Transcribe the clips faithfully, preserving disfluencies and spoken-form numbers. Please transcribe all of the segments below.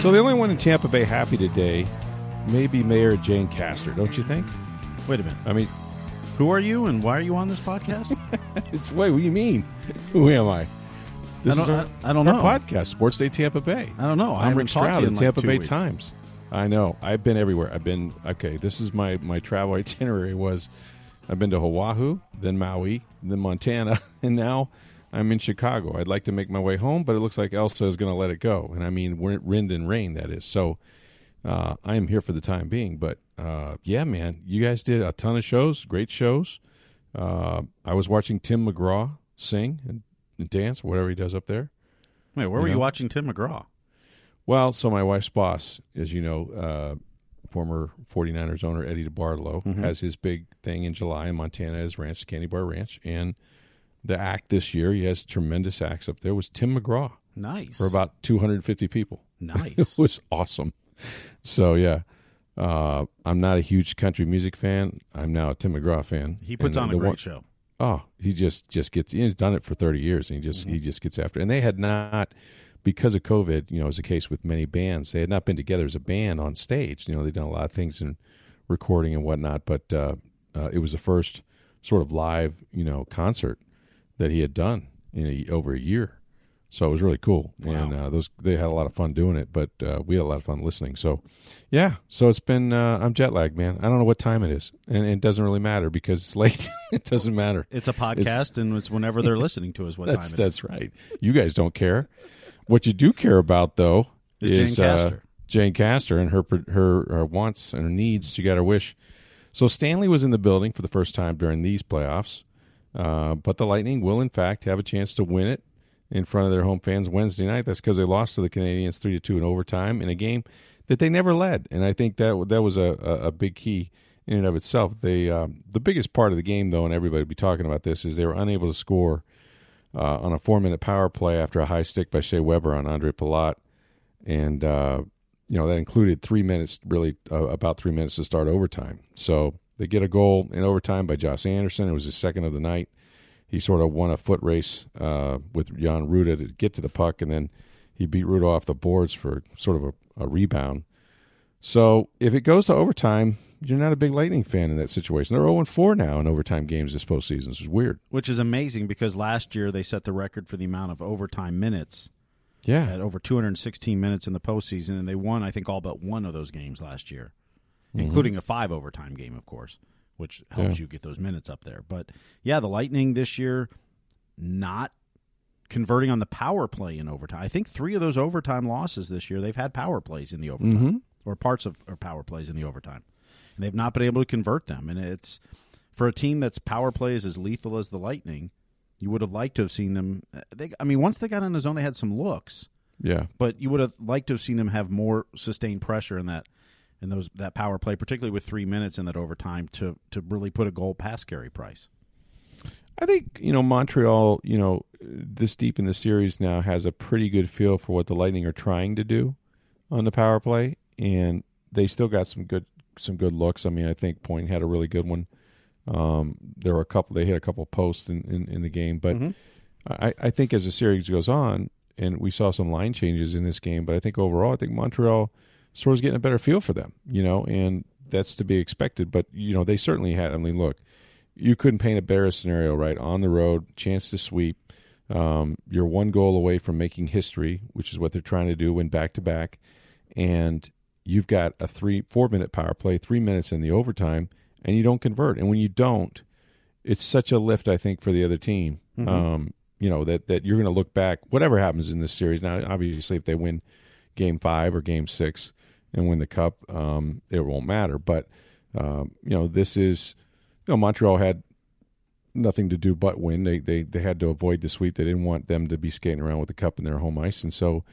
So the only one in Tampa Bay happy today may be Mayor Jane Castor, don't you think? Wait a minute. I mean, who are you and why are you on this podcast? It's wait, what do you mean? Who am I? This I is our, I, I don't our know. podcast, Sports Day Tampa Bay. I don't know. I I'm Rick Stroud in Tampa like Bay weeks. Times. I know. I've been everywhere. I've been, okay, this is my, my travel itinerary was I've been to Oahu, then Maui, then Montana, and now I'm in Chicago. I'd like to make my way home, but it looks like Elsa is going to let it go. And I mean, wind and rain, that is. So uh, I am here for the time being, but Uh, yeah, man, you guys did a ton of shows, great shows. Uh, I was watching Tim McGraw sing and, and dance, whatever he does up there. Wait, where you were know? you watching Tim McGraw? Well, so my wife's boss, as you know, uh, former 49ers owner Eddie DeBartolo, mm-hmm. has his big thing in July in Montana, his ranch, Candy Bar Ranch. And the act this year, he has tremendous acts up there, was Tim McGraw. Nice. For about two hundred fifty people. Nice. It was awesome. So, yeah. Uh, I'm not a huge country music fan. I'm now a Tim McGraw fan. He puts and on a great one, show. Oh, he just, just gets, he's done it for thirty years and he just, mm-hmm. he just gets after it. And they had not, because of COVID, you know, as the case with many bands, they had not been together as a band on stage. You know, they've done a lot of things in recording and whatnot, but, uh, uh it was the first sort of live, you know, concert that he had done in a, over a year. So it was really cool, wow. and uh, those they had a lot of fun doing it, but uh, we had a lot of fun listening. So, yeah, so it's been, uh, I'm jet-lagged, man. I don't know what time it is, and, and it doesn't really matter because it's late. It doesn't matter. It's a podcast, it's, and it's whenever they're listening to us what time it is. That's right. You guys don't care. What you do care about, though, is, is Jane Castor. Uh, Jane Castor and her, her, her wants and her needs. She got her wish. So Stanley was in the building for the first time during these playoffs, uh, but the Lightning will, in fact, have a chance to win it in front of their home fans Wednesday night. That's because they lost to the Canadiens three to two in overtime in a game that they never led. And I think that that was a, a big key in and of itself. They um, the biggest part of the game, though, and everybody will be talking about this, is they were unable to score uh, on a four-minute power play after a high stick by Shea Weber on Andre Palat. And, uh, you know, that included three minutes, really uh, about three minutes to start overtime. So they get a goal in overtime by Josh Anderson. It was his second of the night. He sort of won a foot race uh, with Jan Ruda to get to the puck, and then he beat Ruda off the boards for sort of a, a rebound. So if it goes to overtime, you're not a big Lightning fan in that situation. They're zero and four now in overtime games this postseason, which is weird. Which is amazing because last year they set the record for the amount of overtime minutes. Yeah. At over two hundred sixteen minutes in the postseason, and they won, I think, all but one of those games last year, mm-hmm. including a five overtime game, of course, which helps yeah. you get those minutes up there. But, yeah, the Lightning this year not converting on the power play in overtime. I think three of those overtime losses this year, they've had power plays in the overtime mm-hmm. or parts of or power plays in the overtime. And they've not been able to convert them. And it's for a team that's power plays as lethal as the Lightning, you would have liked to have seen them. They, I mean, once they got in the zone, they had some looks. Yeah. But you would have liked to have seen them have more sustained pressure in that. And those that power play, particularly with three minutes in that overtime, to to really put a goal past Carey Price. I think, you know, Montreal, you know, this deep in the series now has a pretty good feel for what the Lightning are trying to do on the power play, and they still got some good some good looks. I mean, I think Point had a really good one. Um, there were a couple; they hit a couple posts in, in, in the game, but mm-hmm. I, I think as the series goes on, and we saw some line changes in this game, but I think overall, I think Montreal sort of getting a better feel for them, you know, and that's to be expected. But, you know, they certainly had, I mean, look, you couldn't paint a better scenario, right? On the road, chance to sweep. Um, you're one goal away from making history, which is what they're trying to do, win back-to-back. And you've got a three, four-minute power play, three minutes in the overtime, and you don't convert. And when you don't, it's such a lift, I think, for the other team, mm-hmm. um, you know, that, that you're going to look back, whatever happens in this series. Now, obviously, if they win game five or game six, and win the cup, um, it won't matter. But, um, you know, this is, you know, Montreal had nothing to do but win. They they they had to avoid the sweep. They didn't want them to be skating around with the cup in their home ice, and so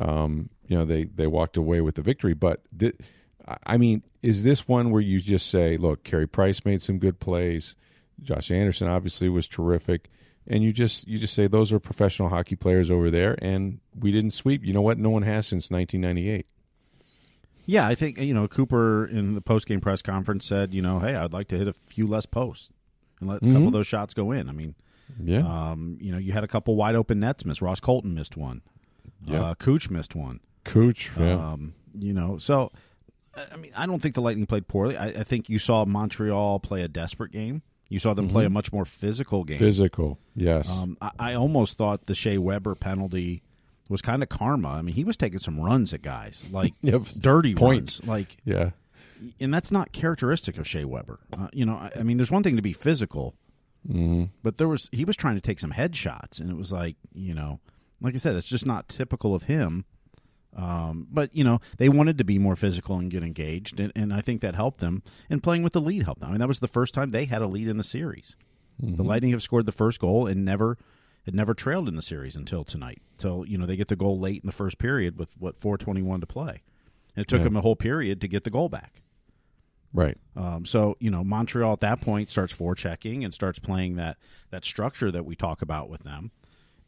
um, you know they they walked away with the victory. But th- I mean, is this one where you just say, look, Carey Price made some good plays, Josh Anderson obviously was terrific, and you just you just say those are professional hockey players over there, and we didn't sweep. You know what? No one has since nineteen ninety-eight. Yeah, I think, you know, Cooper in the post-game press conference said, you know, hey, I'd like to hit a few less posts and let mm-hmm. a couple of those shots go in. I mean, yeah, um, you know, you had a couple wide-open nets missed. Ross Colton missed one. Yep. Uh, Cooch missed one. Cooch, yeah. Um, you know, so, I mean, I don't think the Lightning played poorly. I, I think you saw Montreal play a desperate game. You saw them mm-hmm. play a much more physical game. Physical, yes. Um, I, I almost thought the Shea Weber penalty was kind of karma. I mean, he was taking some runs at guys, like yep. dirty Point. runs. Like, yeah. And that's not characteristic of Shea Weber. Uh, you know, I, I mean, there's one thing to be physical, mm-hmm. but there was he was trying to take some headshots, and it was like, you know, like I said, that's just not typical of him. Um, but, you know, they wanted to be more physical and get engaged, and, and I think that helped them. And playing with the lead helped them. I mean, that was the first time they had a lead in the series. Mm-hmm. The Lightning have scored the first goal and never – had never trailed in the series until tonight. Till, you know, they get the goal late in the first period with, what, four twenty-one to play. And it took yeah. them a whole period to get the goal back. Right. Um, so, you know, Montreal at that point starts forechecking and starts playing that, that structure that we talk about with them.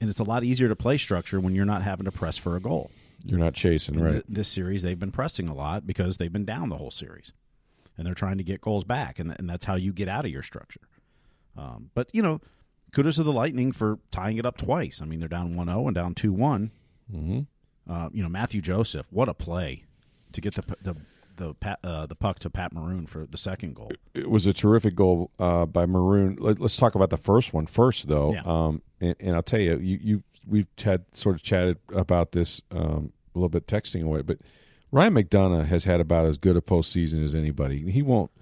And it's a lot easier to play structure when you're not having to press for a goal. You're not chasing, in right. Th- this series, they've been pressing a lot because they've been down the whole series. And they're trying to get goals back, and, th- and that's how you get out of your structure. Um, but, you know... Kudos to the Lightning for tying it up twice. I mean, they're down one oh and down two one. Mm-hmm. Uh, you know, Matthew Joseph, what a play to get the the the, uh, the puck to Pat Maroon for the second goal. It was a terrific goal uh, by Maroon. Let, let's talk about the first one first, though. Yeah. Um, and, and I'll tell you, you, you, we've had sort of chatted about this um, a little bit, texting away, but Ryan McDonagh has had about as good a postseason as anybody. He won't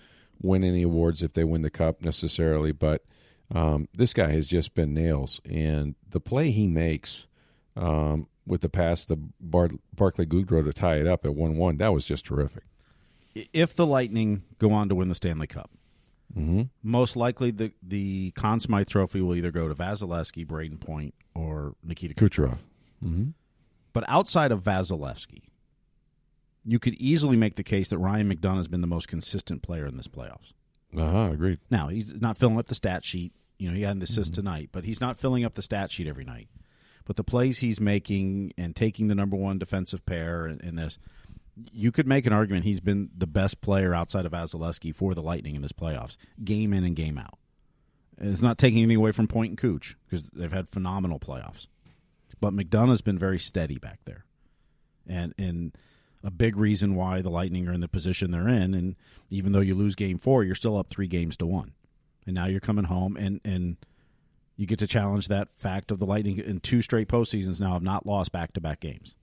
win any awards if they win the cup necessarily, but. Um, this guy has just been nails, and the play he makes um, with the pass to Bar- Barclay Goodrow to tie it up at one one, that was just terrific. If the Lightning go on to win the Stanley Cup, mm-hmm. most likely the, the Conn Smythe Trophy will either go to Vasilevsky, Brayden Point, or Nikita Kucherov. Mm-hmm. But outside of Vasilevsky, you could easily make the case that Ryan McDonagh has been the most consistent player in this playoffs. Uh-huh, agreed. Now, he's not filling up the stat sheet. You know, he had an assist mm-hmm. tonight, but he's not filling up the stat sheet every night. But the plays he's making and taking the number one defensive pair and, and this, you could make an argument he's been the best player outside of Vasilevsky for the Lightning in his playoffs, game in and game out. And it's not taking anything away from Point and Cooch because they've had phenomenal playoffs. But McDonagh's been very steady back there. And and. A big reason why the Lightning are in the position they're in, and even though you lose game four, you're still up three games to one. And now you're coming home, and, and you get to challenge that fact of the Lightning in two straight postseasons now have not lost back-to-back games.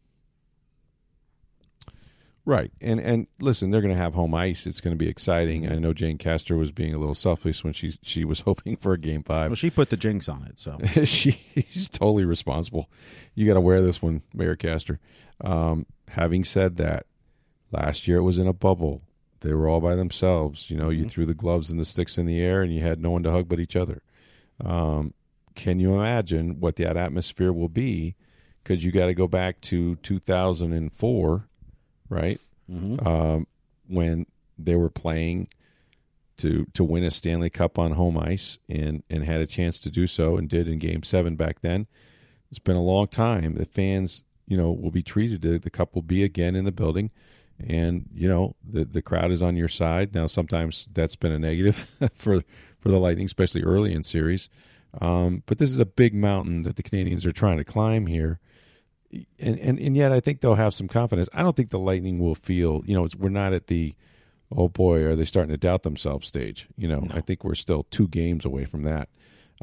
Right, and and listen, they're going to have home ice. It's going to be exciting. I know Jane Castor was being a little selfish when she she was hoping for a game five. Well, she put the jinx on it, so she, she's totally responsible. You got to wear this one, Mayor Castor. Um, having said that, last year it was in a bubble. They were all by themselves. You know, you mm-hmm. threw the gloves and the sticks in the air, and you had no one to hug but each other. Um, can you imagine what that atmosphere will be? Because you got to go back to two thousand four. Right, mm-hmm. um, when they were playing to to win a Stanley Cup on home ice and, and had a chance to do so and did in Game Seven back then. It's been a long time. The fans, you know, will be treated to the Cup will be again in the building, and you know the the crowd is on your side now. Sometimes that's been a negative for for the Lightning, especially early in series. Um, but this is a big mountain that the Canadians are trying to climb here. And, and and yet I think they'll have some confidence. I don't think the Lightning will feel, you know, it's, we're not at the, oh boy, are they starting to doubt themselves stage. You know, no. I think we're still two games away from that.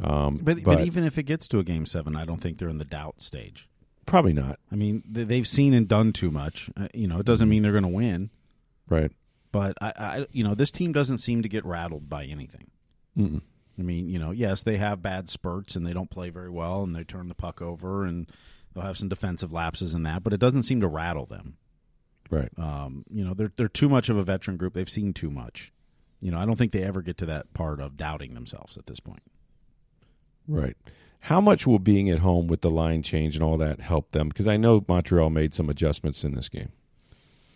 Um, but, but but even if it gets to a game seven, I don't think they're in the doubt stage. Probably not. I mean, they've seen and done too much. Uh, you know, it doesn't mean they're going to win. Right. But, I, I, you know, this team doesn't seem to get rattled by anything. Mm-mm. I mean, you know, yes, they have bad spurts and they don't play very well and they turn the puck over and they'll have some defensive lapses in that, but it doesn't seem to rattle them. Right. Um, you know, they're they're too much of a veteran group. They've seen too much. You know, I don't think they ever get to that part of doubting themselves at this point. Right. How much will being at home with the line change and all that help them? Because I know Montreal made some adjustments in this game.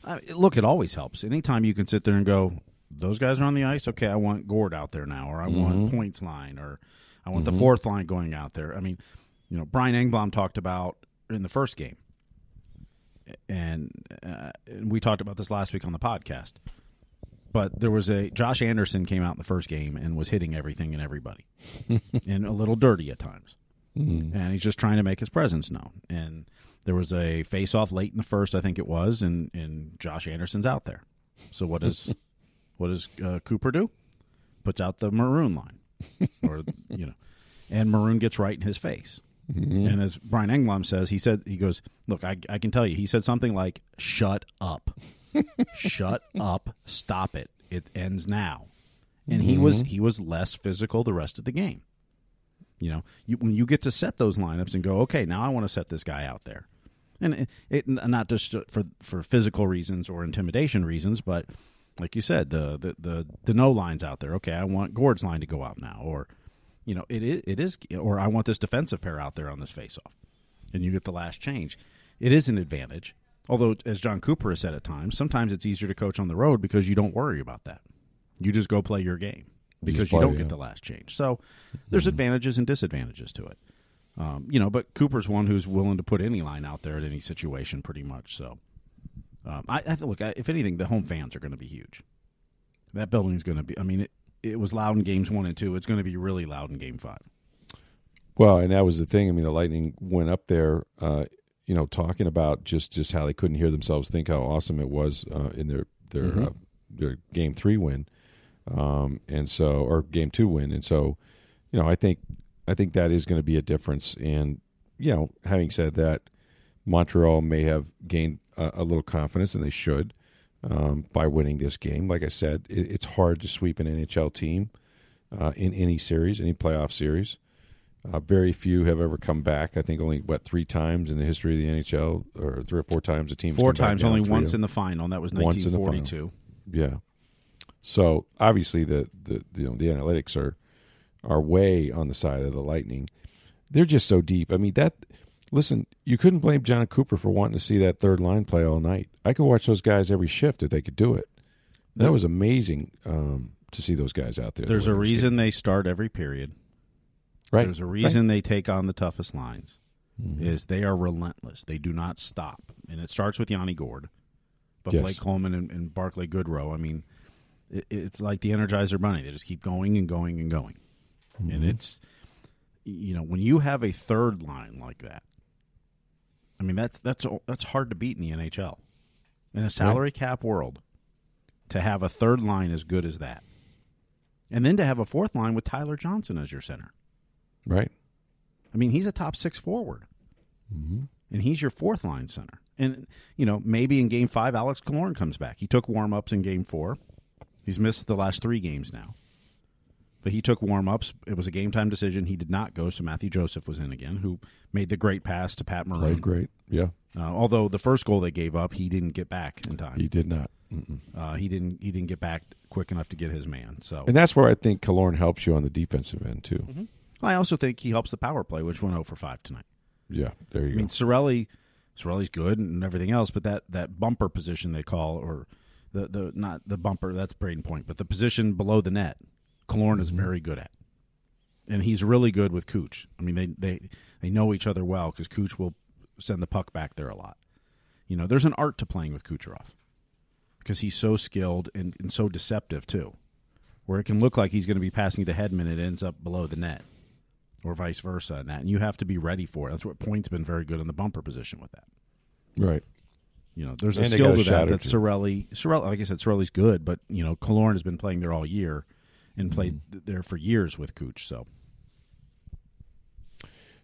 Uh, look, it always helps. Anytime you can sit there and go, those guys are on the ice, okay, I want Gourde out there now, or I mm-hmm. want Point's line, or I want mm-hmm. the fourth line going out there. I mean, you know, Brian Engblom talked about in the first game, and, uh, and we talked about this last week on the podcast, but there was a – Josh Anderson came out in the first game and was hitting everything and everybody and a little dirty at times. Mm-hmm. And he's just trying to make his presence known. And there was a face-off late in the first, I think it was, and, and Josh Anderson's out there. So what does what does uh, Cooper do? Puts out the Maroon line. or you know, And Maroon gets right in his face. Mm-hmm. And as Brian Engblom says, he said he goes, look, I, I can tell you, he said something like, shut up. Shut up, stop it. It ends now. And mm-hmm. he was he was less physical the rest of the game. You know, you, when you get to set those lineups and go, okay, now I want to set this guy out there. And it, it not just for for physical reasons or intimidation reasons, but like you said, the the the Deneau line's out there. Okay, I want Gourde's line to go out now, or you know, it it is, or I want this defensive pair out there on this faceoff. And you get the last change. It is an advantage. Although, as John Cooper has said at times, sometimes it's easier to coach on the road because you don't worry about that. You just go play your game because play, you don't yeah. get the last change. So there's mm-hmm. advantages and disadvantages to it. Um, you know, but Cooper's one who's willing to put any line out there at any situation pretty much. So um, I, I look, I, if anything, the home fans are going to be huge. That building is going to be – I mean, it, it was loud in games one and two. It's going to be really loud in game five. Well, and that was the thing. I mean, the Lightning went up there uh, – you know, talking about just, just how they couldn't hear themselves think how awesome it was uh, in their their mm-hmm. uh, their game three win, um, and so or game two win, and so, you know, I think I think that is going to be a difference. And you know, having said that, Montreal may have gained a, a little confidence, and they should um, by winning this game. Like I said, it, it's hard to sweep an N H L team uh, in any series, any playoff series. Uh, very few have ever come back. I think only, what, three times in the history of the N H L, or three or four times a team. Four times, only once in the final, and that was nineteen forty-two. Yeah. So, obviously, the the you know, the analytics are, are way on the side of the Lightning. They're just so deep. I mean, that – listen, you couldn't blame John Cooper for wanting to see that third line play all night. I could watch those guys every shift if they could do it. That was amazing um, to see those guys out there. There's a reason they start every period. Right. There's a reason right. they take on the toughest lines, mm-hmm. is they are relentless. They do not stop. And it starts with Yanni Gourde. But yes. Blake Coleman and, and Barclay Goodrow, I mean, it, it's like the Energizer Bunny. They just keep going and going and going. Mm-hmm. And it's, you know, when you have a third line like that, I mean, that's that's that's hard to beat in the N H L. In a salary right. cap world, to have a third line as good as that. And then to have a fourth line with Tyler Johnson as your center. Right. I mean, he's a top six forward, mm-hmm. and he's your fourth line center. And, you know, maybe in game five, Alex Killorn comes back. He took warm-ups in game four. He's missed the last three games now. But he took warm-ups. It was a game-time decision. He did not go, so Matthew Joseph was in again, who made the great pass to Pat Maroon. Played great, yeah. Uh, although the first goal they gave up, he didn't get back in time. He did not. Uh, he didn't He didn't get back quick enough to get his man. So, and that's where I think Killorn helps you on the defensive end, too. Mm-hmm. I also think he helps the power play, which went oh for five tonight. Yeah, there you I go. I mean, Cirelli, Cirelli's good and everything else, but that, that bumper position they call, or the, the not the bumper, that's Brayden Point, but the position below the net, Killorn mm-hmm. is very good at. And he's really good with Cooch. I mean, they, they, they know each other well because Cooch will send the puck back there a lot. You know, there's an art to playing with Kucherov because he's so skilled and, and so deceptive, too, where it can look like he's going to be passing to Hedman and it ends up below the net. Or vice versa, and that, and you have to be ready for it. That's what Point's been very good in the bumper position with that, right? You know, there's and a skill to that that Cirelli, Cirelli, like I said, Cirelli's good, but you know, Killorn has been playing there all year and mm-hmm. played there for years with Cooch. So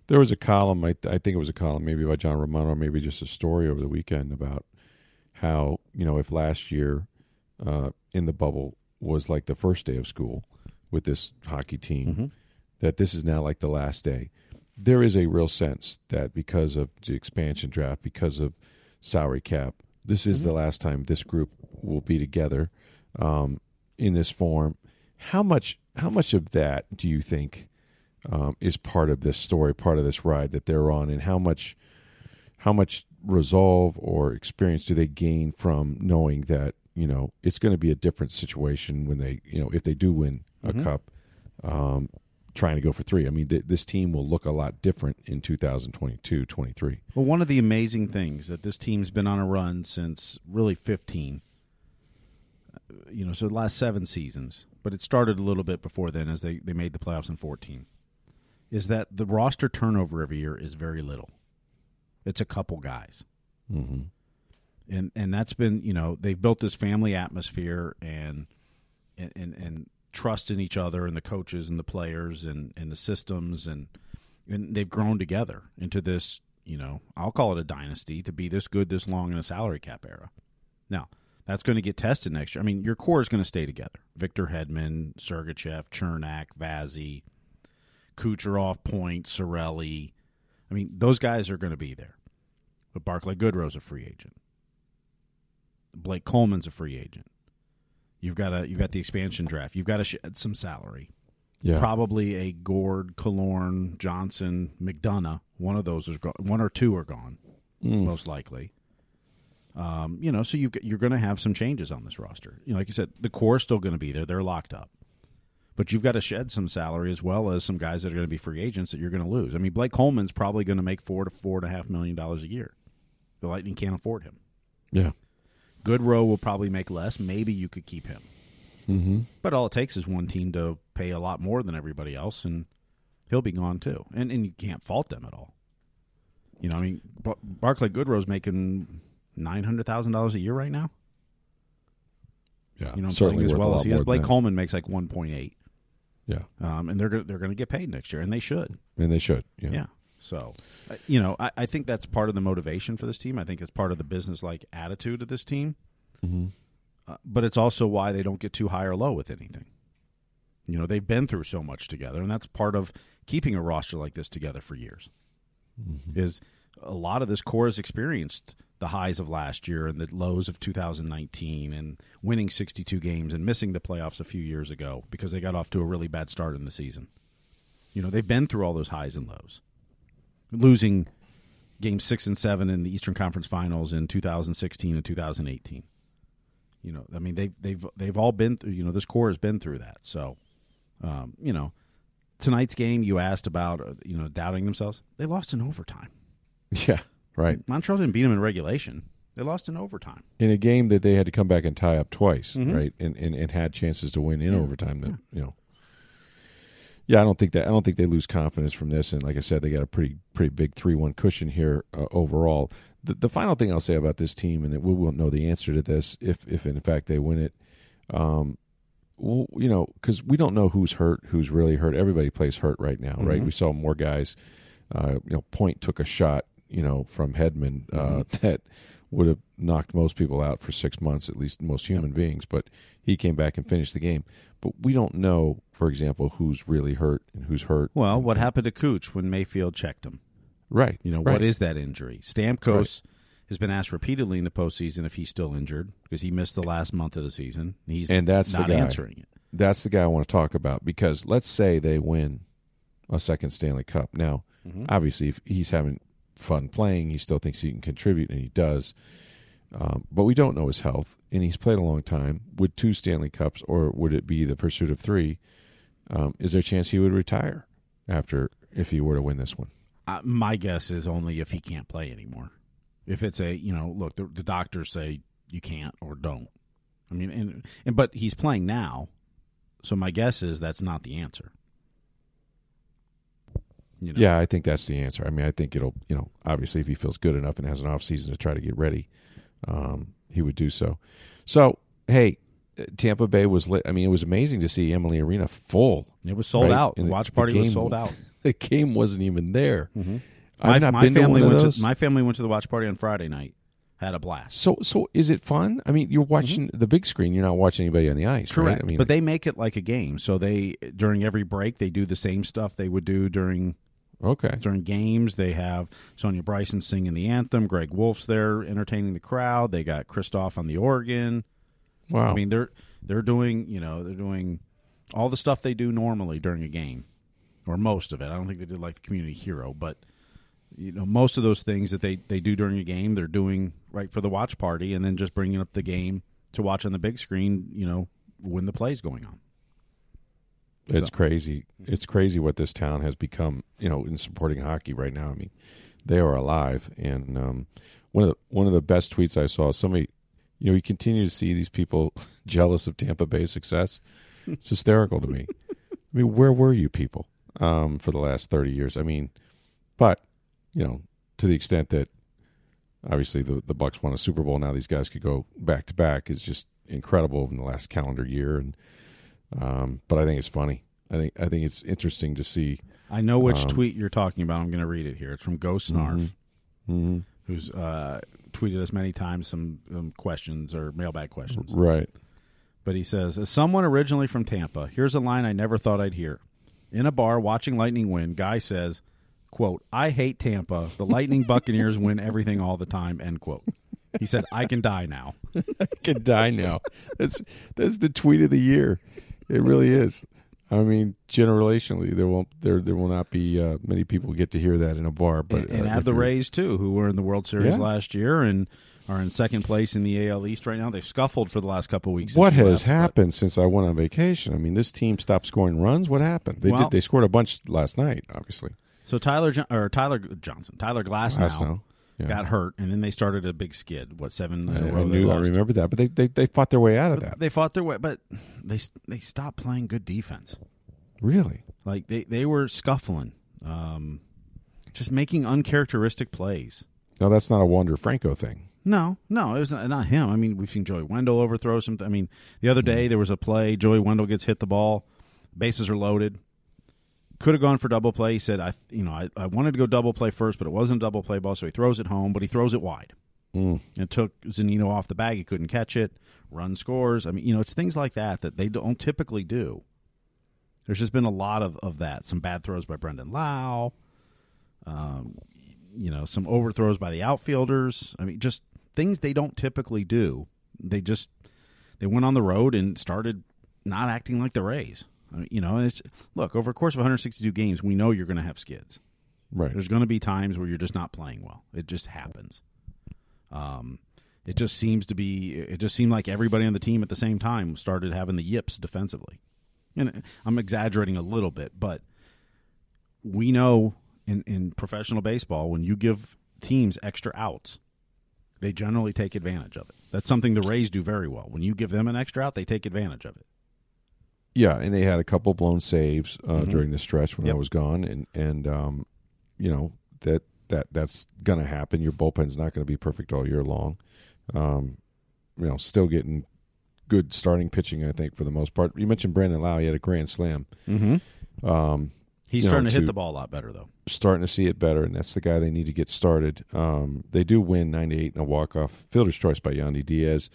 there was a column, I, I think it was a column, maybe by John Romano, maybe just a story over the weekend about how you know if last year uh, in the bubble was like the first day of school with this hockey team. Mm-hmm. that this is now like the last day. There is a real sense that because of the expansion draft, because of salary cap, this is mm-hmm. the last time this group will be together um, in this form. How much How much of that do you think um, is part of this story, part of this ride that they're on, and how much how much resolve or experience do they gain from knowing that, you know, it's going to be a different situation when they, you know, if they do win a mm-hmm. cup, um, trying to go for three. I mean, th- this team will look a lot different in two thousand twenty-two twenty-three. Well, one of the amazing things that this team's been on a run since really fifteen, you know, so the last seven seasons, but it started a little bit before then as they, they made the playoffs in fourteen, is that the roster turnover every year is very little. It's a couple guys. Mm-hmm. And and that's been, you know, they've built this family atmosphere and and and, and trust in each other and the coaches and the players and, and the systems, and and they've grown together into this, you know, I'll call it a dynasty, to be this good this long in a salary cap era. Now, that's going to get tested next year. I mean, your core is going to stay together. Victor Hedman, Sergachev, Chernak, Vazzy, Kucherov, Point, Cirelli. I mean, those guys are going to be there. But Barclay Goodrow's a free agent. Blake Coleman's a free agent. You've got a you've got the expansion draft. You've got to shed some salary. Yeah. Probably a Gourde, Killorn, Johnson, McDonagh. One of those is gone. One or two are gone, mm. most likely. Um, you know, so you've got, you're going to have some changes on this roster. You know, like you said, the core is still going to be there. They're locked up, but you've got to shed some salary as well as some guys that are going to be free agents that you're going to lose. I mean, Blake Coleman's probably going to make four to four and a half million dollars a year. The Lightning can't afford him. Yeah. Goodrow will probably make less. Maybe you could keep him. Mm-hmm. But all it takes is one team to pay a lot more than everybody else, and he'll be gone too. And and you can't fault them at all. You know, I mean, Bar- Barclay Goodrow's making nine hundred thousand dollars a year right now. Yeah, you know, playing as well as he is. Blake Coleman makes like one point eight. Yeah. Um, and they're go- they're going to get paid next year, and they should. And they should, yeah. Yeah. So, you know, I, I think that's part of the motivation for this team. I think it's part of the business-like attitude of this team. Mm-hmm. Uh, but it's also why they don't get too high or low with anything. You know, they've been through so much together, and that's part of keeping a roster like this together for years. Mm-hmm. Is a lot of this core has experienced the highs of last year and the lows of two thousand nineteen and winning sixty-two games and missing the playoffs a few years ago because they got off to a really bad start in the season. You know, they've been through all those highs and lows. Losing games six and seven in the Eastern Conference Finals in two thousand sixteen and two thousand eighteen, you know, I mean they've they've they've all been through. You know, this core has been through that. So, um, you know, tonight's game you asked about, you know, doubting themselves. They lost in overtime. Yeah, right. Montreal didn't beat them in regulation. They lost in overtime in a game that they had to come back and tie up twice, mm-hmm. right? And, and and had chances to win in yeah. overtime. That yeah. you know. Yeah, I don't think that I don't think they lose confidence from this, and like I said, they got a pretty pretty big three one cushion here uh, overall. The, the final thing I'll say about this team, and that we won't know the answer to this if if in fact they win it, um, well, you know, because we don't know who's hurt, who's really hurt. Everybody plays hurt right now, mm-hmm. right? We saw more guys. Uh, you know, Point took a shot, you know, from Hedman mm-hmm. uh, that would have knocked most people out for six months, at least most human yep. beings, but he came back and finished the game. But we don't know, for example, who's really hurt and who's hurt. Well, what happened to Cooch when Mayfield checked him? Right. You know, right. What is that injury? Stamkos right. has been asked repeatedly in the postseason if he's still injured because he missed the last month of the season. And he's and that's not the guy, answering it. That's the guy I want to talk about, because let's say they win a second Stanley Cup. Now, mm-hmm. obviously, if he's having fun playing, he still thinks he can contribute, and he does. Um, but we don't know his health, and he's played a long time. Would two Stanley Cups, or would it be the pursuit of three? Um, is there a chance he would retire after if he were to win this one? Uh, my guess is only if he can't play anymore. If it's a, you know, look, the, the doctors say you can't or don't. I mean, and, and but he's playing now, so my guess is that's not the answer. You know? Yeah, I think that's the answer. I mean, I think it'll, you know, obviously if he feels good enough and has an off season to try to get ready, um, he would do so. So, hey, Tampa Bay was lit. I mean, it was amazing to see Amalie Arena full. It was sold right? out. The, the watch party the game, was sold out. The game wasn't even there. Mm-hmm. My, I've not my been family to one went of those. To my family went to the watch party on Friday night. Had a blast. So, so is it fun? I mean, you're watching mm-hmm. the big screen. You're not watching anybody on the ice. Correct. Right? I mean, but they make it like a game. So they during every break they do the same stuff they would do during. Okay. During games, they have Sonia Bryson singing the anthem. Greg Wolf's there entertaining the crowd. They got Kristoff on the organ. Wow. I mean, they're they're doing, you know, they're doing all the stuff they do normally during a game. or most of it. I don't think they did like the community hero, but you know, most of those things that they, they do during a game, they're doing right for the watch party, and then just bringing up the game to watch on the big screen, you know, when the play's going on. It's so crazy. It's crazy what this town has become, you know, in supporting hockey right now. I mean, they are alive. And um, one of the, one of the best tweets I saw, somebody, you know, you continue to see these people jealous of Tampa Bay's success. It's hysterical to me. I mean, where were you people um, for the last thirty years? I mean, but, you know, to the extent that obviously the, the Bucks won a Super Bowl, now these guys could go back to back is just incredible in the last calendar year. And um, but I think it's funny. I think I think it's interesting to see. I know which um, tweet you're talking about. I'm going to read it here. It's from Go Snarf, mm-hmm, mm-hmm, who's uh, tweeted us many times some um, questions or mailbag questions. Right. But he says, as someone originally from Tampa, here's a line I never thought I'd hear. In a bar watching Lightning win, guy says, quote, I hate Tampa. The Lightning Buccaneers win everything all the time, end quote. He said, I can die now. I can die now. That's, that's the tweet of the year. It really is. I mean, generationally, there won't there there will not be uh, many people get to hear that in a bar. But and, and uh, add the Rays too, who were in the World Series yeah. last year and are in second place in the A L East right now. They've scuffled for the last couple of weeks. What has left, happened but... since I went on vacation? I mean, this team stopped scoring runs. What happened? They well, did. They scored a bunch last night, obviously. So Tyler jo- or Tyler Johnson, Tyler Glasnow, Glasnow. Yeah. got hurt, and then they started a big skid. What seven? I, in a row I, knew, I remember that, but they, they they fought their way out of but that. They fought their way, but they they stopped playing good defense. Really? Like they, they were scuffling, um, just making uncharacteristic plays. No, that's not a Wander Franco thing. No, no, it was not, not him. I mean, we've seen Joey Wendle overthrow some. Th- I mean, the other day there was a play. Joey Wendle gets hit the ball, bases are loaded. Could have gone for double play. He said, "I, you know, I, I wanted to go double play first, but it wasn't a double play ball, so he throws it home, but he throws it wide. Mm. It took Zunino off the bag. He couldn't catch it. Run scores. I mean, you know, it's things like that that they don't typically do. There's just been a lot of, of that. Some bad throws by Brendan Lau. Um, you know, some overthrows by the outfielders. I mean, just things they don't typically do. They just they went on the road and started not acting like the Rays." You know, it's look, over the course of one hundred sixty-two games, we know you're going to have skids. Right. There's going to be times where you're just not playing well. It just happens. Um, it just seems to be, it just seemed like everybody on the team at the same time started having the yips defensively. And I'm exaggerating a little bit, but we know in, in professional baseball, when you give teams extra outs, they generally take advantage of it. That's something the Rays do very well. When you give them an extra out, they take advantage of it. Yeah, and they had a couple blown saves uh, mm-hmm. during the stretch when yep. I was gone, and and um, you know that that that's going to happen. Your bullpen's not going to be perfect all year long. Um, you know, still getting good starting pitching, I think, for the most part. You mentioned Brendan Lau; he had a grand slam. Mm-hmm. Um, He's starting know, to hit to the ball a lot better, though. Starting to see it better, and that's the guy they need to get started. Um, they do win nine to eight in a walk-off fielder's choice by Yandy Diaz.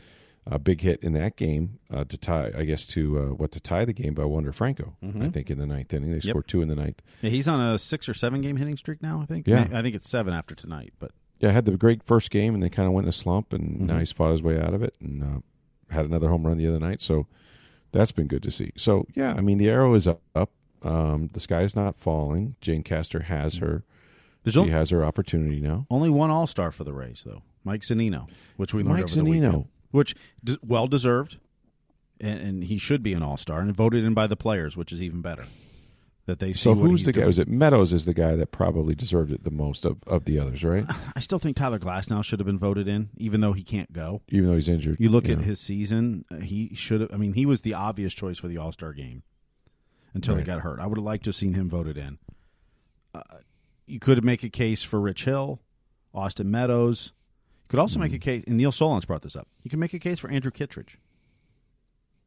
A big hit in that game uh, to tie, I guess, to uh, what to tie the game by Wander Franco. Mm-hmm. I think in the ninth inning they yep. scored two in the ninth. Yeah, he's on a six or seven game hitting streak now. I think. Yeah. I think it's seven after tonight. But yeah, had the great first game and they kind of went in a slump, and mm-hmm. now he's fought his way out of it and uh, had another home run the other night. So that's been good to see. So yeah, I mean the arrow is up. up. Um, the sky is not falling. Jane Castor has mm-hmm. her. There's she only, has her opportunity now. Only one All Star for the Rays though, Mike Zunino, which we learned Mike over the Zunino. Weekend. Which, well-deserved, and, and he should be an all-star, and voted in by the players, which is even better. That they see So who's the guy? Was it Meadows is the guy that probably deserved it the most of, of the others, right? I still think Tyler Glasnow should have been voted in, even though he can't go. Even though he's injured. You look yeah. at his season, he should have. I mean, he was the obvious choice for the all-star game until right. he got hurt. I would have liked to have seen him voted in. Uh, you could make a case for Rich Hill, Austin Meadows. Could also make a case, and Neil Solon's brought this up, you can make a case for Andrew Kittredge.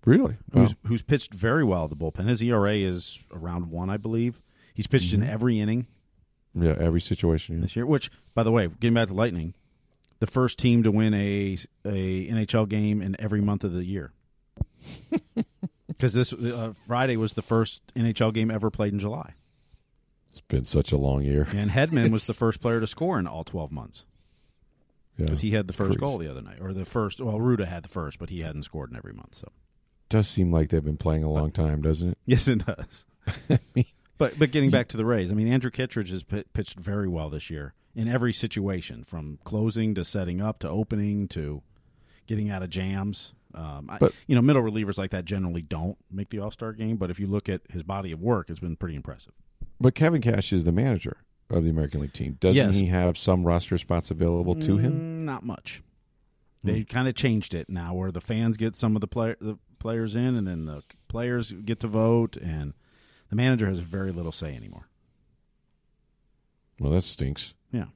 Really? Wow. Who's, who's pitched very well at the bullpen. His E R A is around one, I believe. He's pitched mm-hmm. in every inning. Yeah, every situation. Yeah. This year, which, by the way, getting back to Lightning, the first team to win a, a N H L game in every month of the year. Because this uh, Friday was the first N H L game ever played in July. It's been such a long year. And Hedman was the first player to score in all twelve months. Because yeah. he had the first Crazy. goal the other night, or the first. Well, Ruda had the first, but he hadn't scored in every month. So, does seem like they've been playing a long but, time, doesn't it? Yes, it does. I mean, But but getting back to the Rays, I mean, Andrew Kittredge has p- pitched very well this year in every situation, from closing to setting up to opening to getting out of jams. Um, but, I, you know, middle relievers like that generally don't make the All-Star game, but if you look at his body of work, it's been pretty impressive. But Kevin Cash is the manager of the American League team. Doesn't yes. he have some roster spots available to him? Mm, not much. They kind of changed it now, where the fans get some of the, play- the players in, and then the players get to vote, and the manager has very little say anymore. Well, that stinks. Yeah.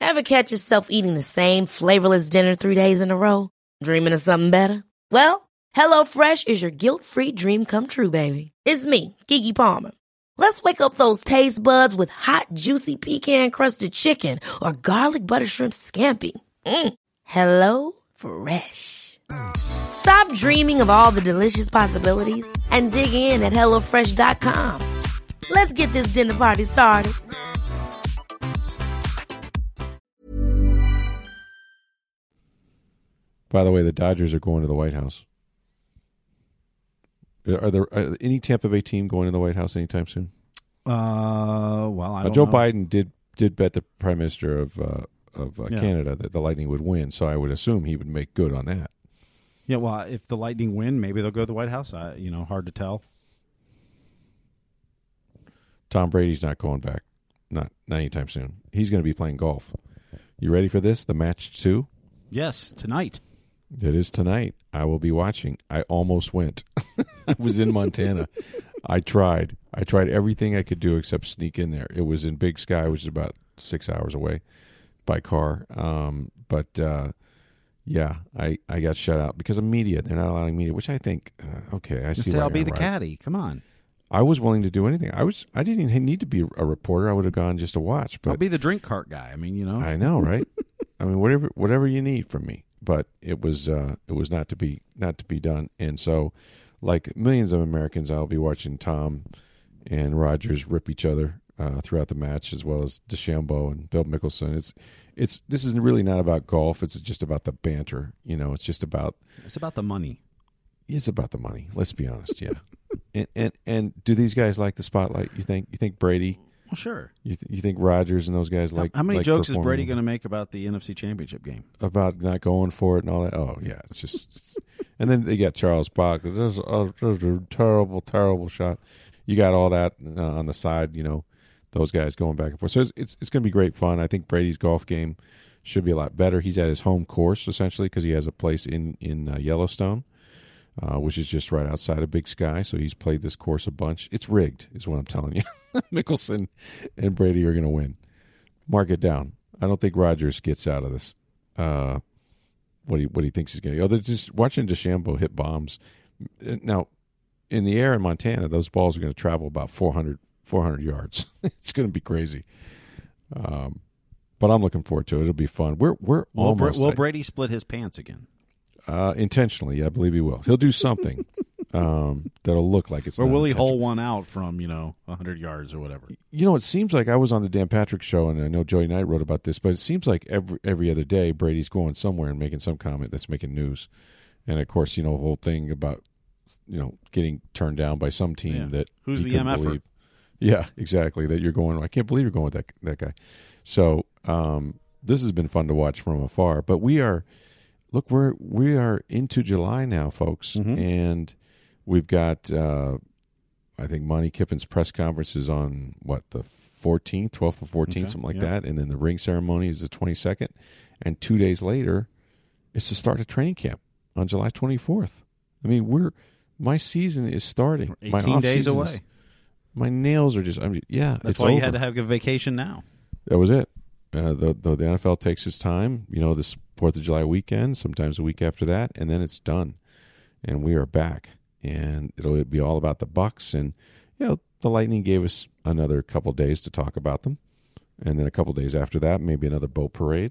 Ever catch yourself eating the same flavorless dinner three days in a row? Dreaming of something better? Well, HelloFresh is your guilt-free dream come true, baby. It's me, Keke Palmer. Let's wake up those taste buds with hot, juicy pecan-crusted chicken or garlic butter shrimp scampi. Mm. Hello Fresh. Stop dreaming of all the delicious possibilities and dig in at hello fresh dot com. Let's get this dinner party started. By the way, the Dodgers are going to the White House. Are there, are there any Tampa Bay team going to the White House anytime soon? Uh, well, I don't uh, Joe know. Biden did did bet the Prime Minister of uh, of uh, yeah. Canada that the Lightning would win, so I would assume he would make good on that. Yeah, well, if the Lightning win, maybe they'll go to the White House. I, you know, hard to tell. Tom Brady's not going back, not not anytime soon. He's going to be playing golf. You ready for this? The match two? Yes, tonight. It is tonight. I will be watching. I almost went. I was in Montana. I tried. I tried everything I could do except sneak in there. It was in Big Sky, which is about six hours away by car. Um, but, uh, yeah, I, I got shut out because of media. They're not allowing media, which I think, uh, okay, I see. I'll be the caddy. Come on. I was willing to do anything. I was. I didn't even need to be a reporter. I would have gone just to watch. But I'll be the drink cart guy. I mean, you know. I know, right? I mean, whatever whatever you need from me. But it was uh, it was not to be not to be done, and so, like millions of Americans, I'll be watching Tom and Rodgers rip each other uh, throughout the match, as well as DeChambeau and Bill Mickelson. It's it's this is really not about golf. It's just about the banter, you know. It's just about it's about the money. It's about the money. Let's be honest, yeah. and, and and do these guys like the spotlight? You think you think Brady? Well, sure. You, th- you think Rodgers and those guys like How many like jokes is Brady going to make about the N F C Championship game? About not going for it and all that? Oh, yeah. It's just – and then they got Charles Bach. There's a, there's a terrible, terrible shot. You got all that uh, on the side, you know, those guys going back and forth. So it's it's, it's going to be great fun. I think Brady's golf game should be a lot better. He's at his home course, essentially, because he has a place in, in uh, Yellowstone, uh, which is just right outside of Big Sky. So he's played this course a bunch. It's rigged is what I'm telling you. Mickelson and Brady are going to win. Mark it down. I don't think Rodgers gets out of this. Uh, what he what he thinks he's going to. Oh, they're just watching DeChambeau hit bombs. Now, in the air in Montana, those balls are going to travel about four hundred, four hundred yards. It's going to be crazy. Um, but I'm looking forward to it. It'll be fun. We're we're will almost. Br- will I, Brady split his pants again? Uh, intentionally, yeah, I believe he will. He'll do something. Um, that'll look like it's. Or will he hole one out from, you know, one hundred yards or whatever? You know, it seems like I was on the Dan Patrick show, and I know Joey Knight wrote about this, but it seems like every every other day Brady's going somewhere and making some comment that's making news. And, of course, you know, the whole thing about, you know, getting turned down by some team yeah. that who's the M F-er? Yeah, exactly, that you're going, I can't believe you're going with that, that guy. So um, this has been fun to watch from afar. But we are, look, we're, we are into July now, folks, mm-hmm. and – we've got, uh, I think, Monty Kiffin's press conference is on, what, the fourteenth, twelfth or fourteenth, okay, something like yeah. that. And then the ring ceremony is the twenty-second. And two days later, it's the start of training camp on July twenty-fourth. I mean, we're my season is starting. We're eighteen my days away. Is, my nails are just, I mean, yeah. That's it's why you over. had to have a vacation now. That was it. Uh, the, the, the N F L takes its time, you know, this fourth of July weekend, sometimes a week after that, and then it's done. And we are back. And it'll be all about the Bucks, and you know the Lightning gave us another couple days to talk about them, and then a couple days after that, maybe another boat parade.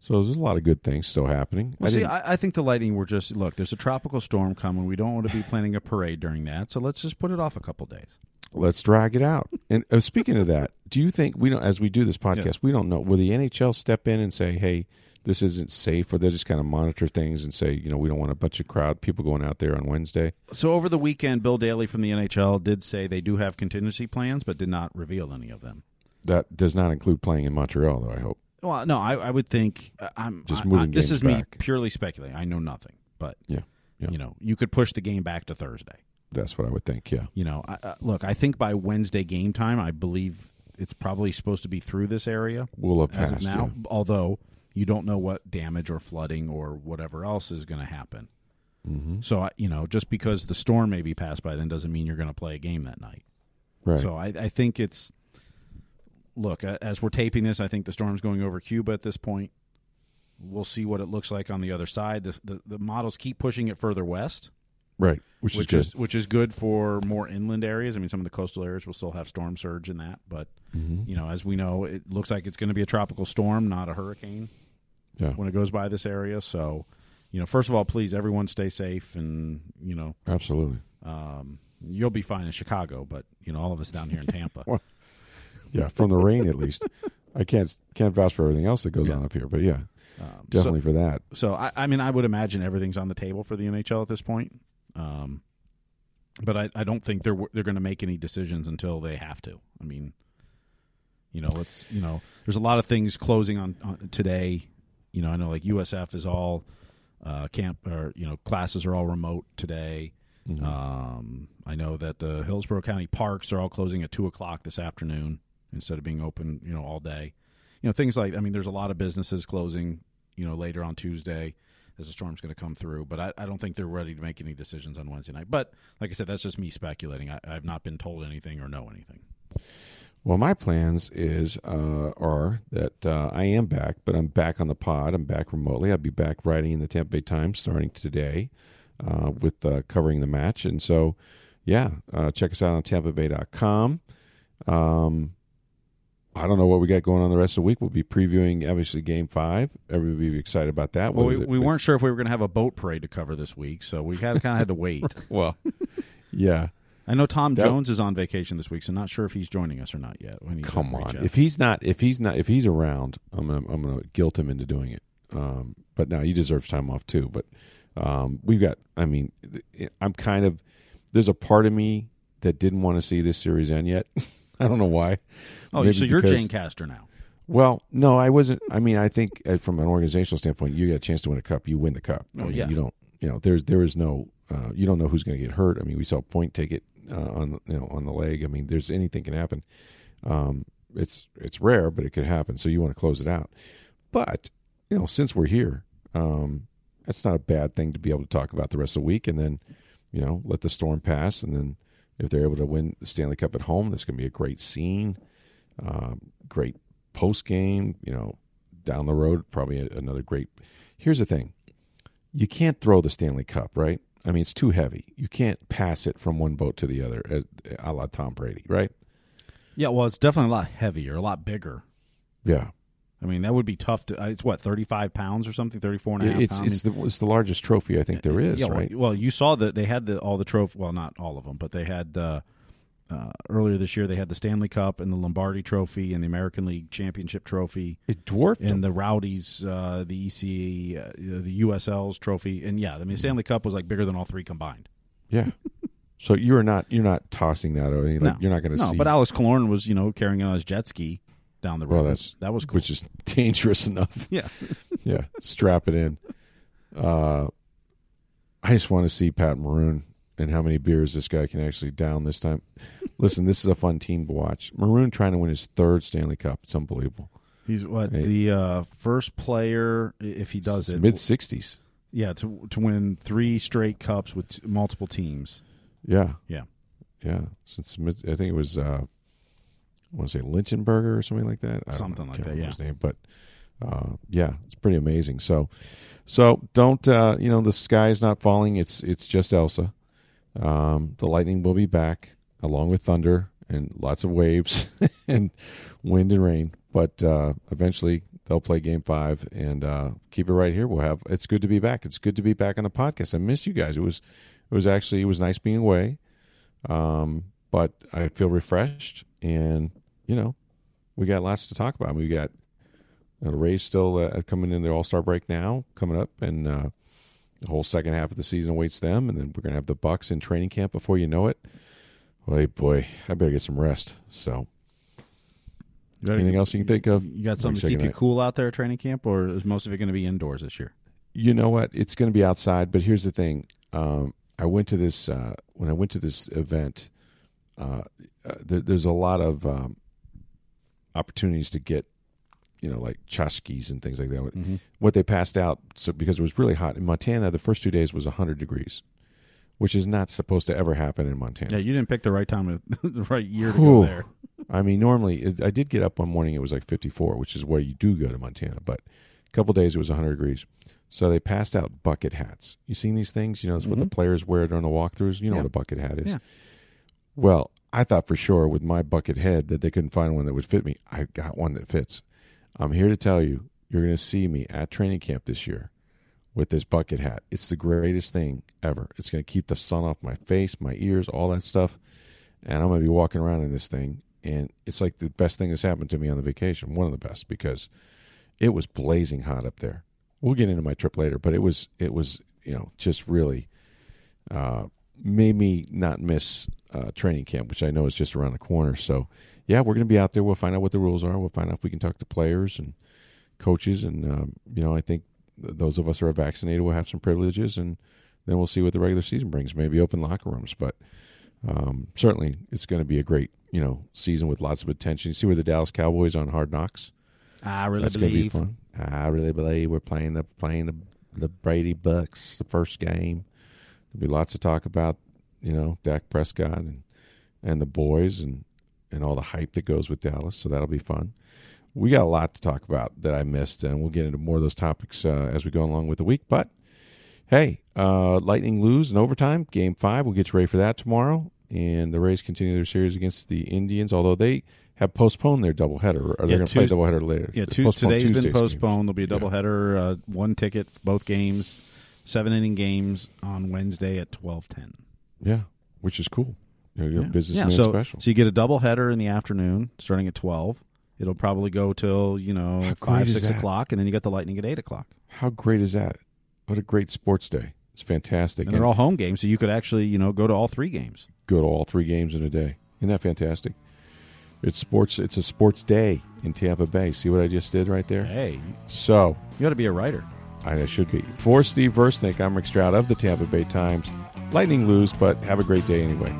So there's a lot of good things still happening. Well, I see, I, I think the Lightning were just look. There's a tropical storm coming. We don't want to be planning a parade during that, so let's just put it off a couple days. Let's drag it out. And uh, speaking of that, do you think we don't? As we do this podcast, yes. we don't know. Will the N H L step in and say, "Hey, this isn't safe, or they just kind of monitor things and say, you know, we don't want a bunch of crowd people going out there on Wednesday. So over the weekend, Bill Daly from the N H L did say they do have contingency plans, but did not reveal any of them. That does not include playing in Montreal, though, I hope. Well, no, I, I would think uh, I'm just I, moving. I, games this is back. Me purely speculating. I know nothing, but yeah, yeah, you know, you could push the game back to Thursday. That's what I would think. Yeah, you know, I, uh, look, I think by Wednesday game time, I believe it's probably supposed to be through this area. We'll have passed as of now, yeah. Although you don't know what damage or flooding or whatever else is going to happen. Mm-hmm. So I, you know, just because the storm may be passed by then doesn't mean you're going to play a game that night. Right. So I, I think it's. Look, as we're taping this, I think the storm's going over Cuba at this point. We'll see what it looks like on the other side. The, the, the models keep pushing it further west. Right, which, which is good. Is, which is good for more inland areas. I mean, some of the coastal areas will still have storm surge in that. But, mm-hmm. you know, as we know, it looks like it's going to be a tropical storm, not a hurricane yeah. when it goes by this area. So, you know, first of all, please, everyone stay safe and, you know. Absolutely. Um, you'll be fine in Chicago, but, you know, all of us down here in Tampa. Well, yeah, from the rain at least. I can't can't vouch for everything else that goes yes. on up here, but yeah, um, definitely so, for that. So, I, I mean, I would imagine everything's on the table for the N H L at this point, um, but I, I don't think they're they're going to make any decisions until they have to. I mean, you know, it's you know, there's a lot of things closing on, on today. You know, I know like U S F is all uh, camp or you know classes are all remote today. Mm-hmm. Um, I know that the Hillsborough County parks are all closing at two o'clock this afternoon. Instead of being open, you know, all day. You know, things like, I mean, there's a lot of businesses closing, you know, later on Tuesday as the storm's going to come through. But I, I don't think they're ready to make any decisions on Wednesday night. But, like I said, that's just me speculating. I, I've not been told anything or know anything. Well, my plans is uh, are that uh, I am back, but I'm back on the pod. I'm back remotely. I'll be back writing in the Tampa Bay Times starting today uh, with uh, covering the match. And so, yeah, uh, check us out on tampa bay dot com. Um I don't know what we got going on the rest of the week. We'll be previewing, obviously, Game five. Everybody will be excited about that. Well, we, we weren't sure if we were going to have a boat parade to cover this week, so we had kind of had to wait. Well, yeah. I know Tom that, Jones is on vacation this week, so not sure if he's joining us or not yet. When come on. If he's not, if he's not, if he's around, I'm going to I'm gonna guilt him into doing it. Um, but now he deserves time off, too. But um, we've got, I mean, I'm kind of, there's a part of me that didn't want to see this series end yet. I don't know why. Oh, Maybe so you're because, Jane Castor now. Well, no, I wasn't. I mean, I think from an organizational standpoint, you get a chance to win a cup. You win the cup. Oh, I mean, yeah. You don't, you know, there's, there is no, uh, you don't know who's going to get hurt. I mean, we saw Point take it uh, on, you know, on the leg. I mean, there's anything can happen. Um, it's, it's rare, but it could happen. So you want to close it out. But, you know, since we're here, um, that's not a bad thing to be able to talk about the rest of the week and then, you know, let the storm pass and then, if they're able to win the Stanley Cup at home, that's going to be a great scene, um, great post game. You know, down the road, probably a, another great. Here's the thing: you can't throw the Stanley Cup, right? I mean, it's too heavy. You can't pass it from one boat to the other, as a la Tom Brady, right? Yeah, well, it's definitely a lot heavier, a lot bigger. Yeah, I mean, that would be tough to. It's what thirty-five pounds or something, thirty-four and a half. It's pounds. It's, the, it's the largest trophy I think there is, yeah, right? Well, you saw that they had the, all the trophy. Well, not all of them, but they had uh, uh, earlier this year. They had the Stanley Cup and the Lombardi Trophy and the American League Championship Trophy. It dwarfed and them. The Rowdies, uh, the E C, uh, the U S L's trophy, and yeah, I mean, the Stanley Cup was like bigger than all three combined. Yeah. So you're not you're not tossing that out. Like, no. You're not going to no, see. No, but Alex Killorn was you know carrying on his jet ski. Down the road. Well, that's, that was cool. Which is dangerous enough. Yeah. Yeah. Strap it in. Uh, I just want to see Pat Maroon and how many beers this guy can actually down this time. Listen, this is a fun team to watch. Maroon trying to win his third Stanley Cup. It's unbelievable. He's what? Hey, the uh, first player, if he does it. mid sixties. Yeah, to to win three straight cups with t- multiple teams. Yeah. Yeah. Yeah. Since mid, I think it was. Uh, I want to say Lichtenberger or something like that. I something know, like that, yeah. His name, but uh, yeah, it's pretty amazing. So, so don't uh, you know the sky is not falling. It's it's just Elsa. Um, the lightning will be back along with thunder and lots of waves and wind and rain. But uh, eventually they'll play Game Five and uh, keep it right here. We'll have. It's good to be back. It's good to be back on the podcast. I missed you guys. It was it was actually it was nice being away. Um, but I feel refreshed and. You know, we got lots to talk about. We got Uh, the Rays still uh, coming in the All-Star break now, coming up, and uh, the whole second half of the season awaits them, and then we're going to have the Bucks in training camp before you know it. Well, hey, boy, I better get some rest. So, anything else you can think of? You got something to keep you cool out there at training camp, or is most of it going to be indoors this year? You know what? It's going to be outside, but here's the thing. Um, I went to this uh, – when I went to this event, uh, uh, there, there's a lot of um, opportunities to get, you know, like tchotchkes and things like that. Mm-hmm. What they passed out, so because it was really hot. In Montana, the first two days was one hundred degrees, which is not supposed to ever happen in Montana. Yeah, you didn't pick the right time, of, the right year to Ooh. go there. I mean, normally, it, I did get up one morning, it was like fifty-four, which is where you do go to Montana. But a couple days, it was one hundred degrees. So they passed out bucket hats. You seen these things? You know, it's mm-hmm. what the players wear during the walkthroughs. You know yeah. what a bucket hat is. Yeah. Well, I thought for sure with my bucket head that they couldn't find one that would fit me. I got one that fits. I'm here to tell you, you're going to see me at training camp this year with this bucket hat. It's the greatest thing ever. It's going to keep the sun off my face, my ears, all that stuff. And I'm going to be walking around in this thing. And it's like the best thing that's happened to me on the vacation, one of the best, because it was blazing hot up there. We'll get into my trip later, but it was, it was, you know, just really uh, made me not miss uh, training camp, which I know is just around the corner. So, yeah, we're going to be out there. We'll find out what the rules are. We'll find out if we can talk to players and coaches. And, um, you know, I think those of us who are vaccinated will have some privileges, and then we'll see what the regular season brings, maybe open locker rooms. But um, certainly it's going to be a great, you know, season with lots of attention. You see where the Dallas Cowboys on Hard Knocks? I really That's believe. Gonna be fun. I really believe we're playing the playing the, the Brady Bucks the first game. There'll be lots of talk about, you know, Dak Prescott and, and the boys and, and all the hype that goes with Dallas. So that'll be fun. We got a lot to talk about that I missed, and we'll get into more of those topics uh, as we go along with the week. But hey, uh, Lightning lose in overtime, game five. We'll get you ready for that tomorrow. And the Rays continue their series against the Indians, although they have postponed their doubleheader. Are yeah, they going to play doubleheader later? Yeah, two, today's Tuesday's been postponed. Games. There'll be a doubleheader, yeah. uh, one ticket for both games, seven-inning games on Wednesday at twelve ten. Yeah, which is cool. You know, yeah. Businessman yeah, so, special. So you get a doubleheader in the afternoon starting at twelve. It'll probably go till, you know, five, six o'clock, and then you get the Lightning at eight o'clock. How great is that? What a great sports day. It's fantastic. And, and they're all home games, so you could actually, you know, go to all three games. Go to all three games in a day. Isn't that fantastic? It's sports. It's a sports day in Tampa Bay. See what I just did right there? Hey. So. You ought to be a writer. I should be. For Steve Versnick, I'm Rick Stroud of the Tampa Bay Times. Lightning lose, but have a great day anyway.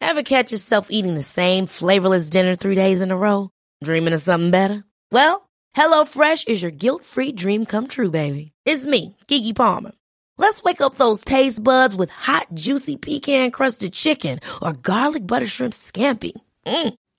Ever catch yourself eating the same flavorless dinner three days in a row? Dreaming of something better? Well, HelloFresh is your guilt-free dream come true, baby. It's me, Keke Palmer. Let's wake up those taste buds with hot, juicy pecan-crusted chicken or garlic butter shrimp scampi. Mm.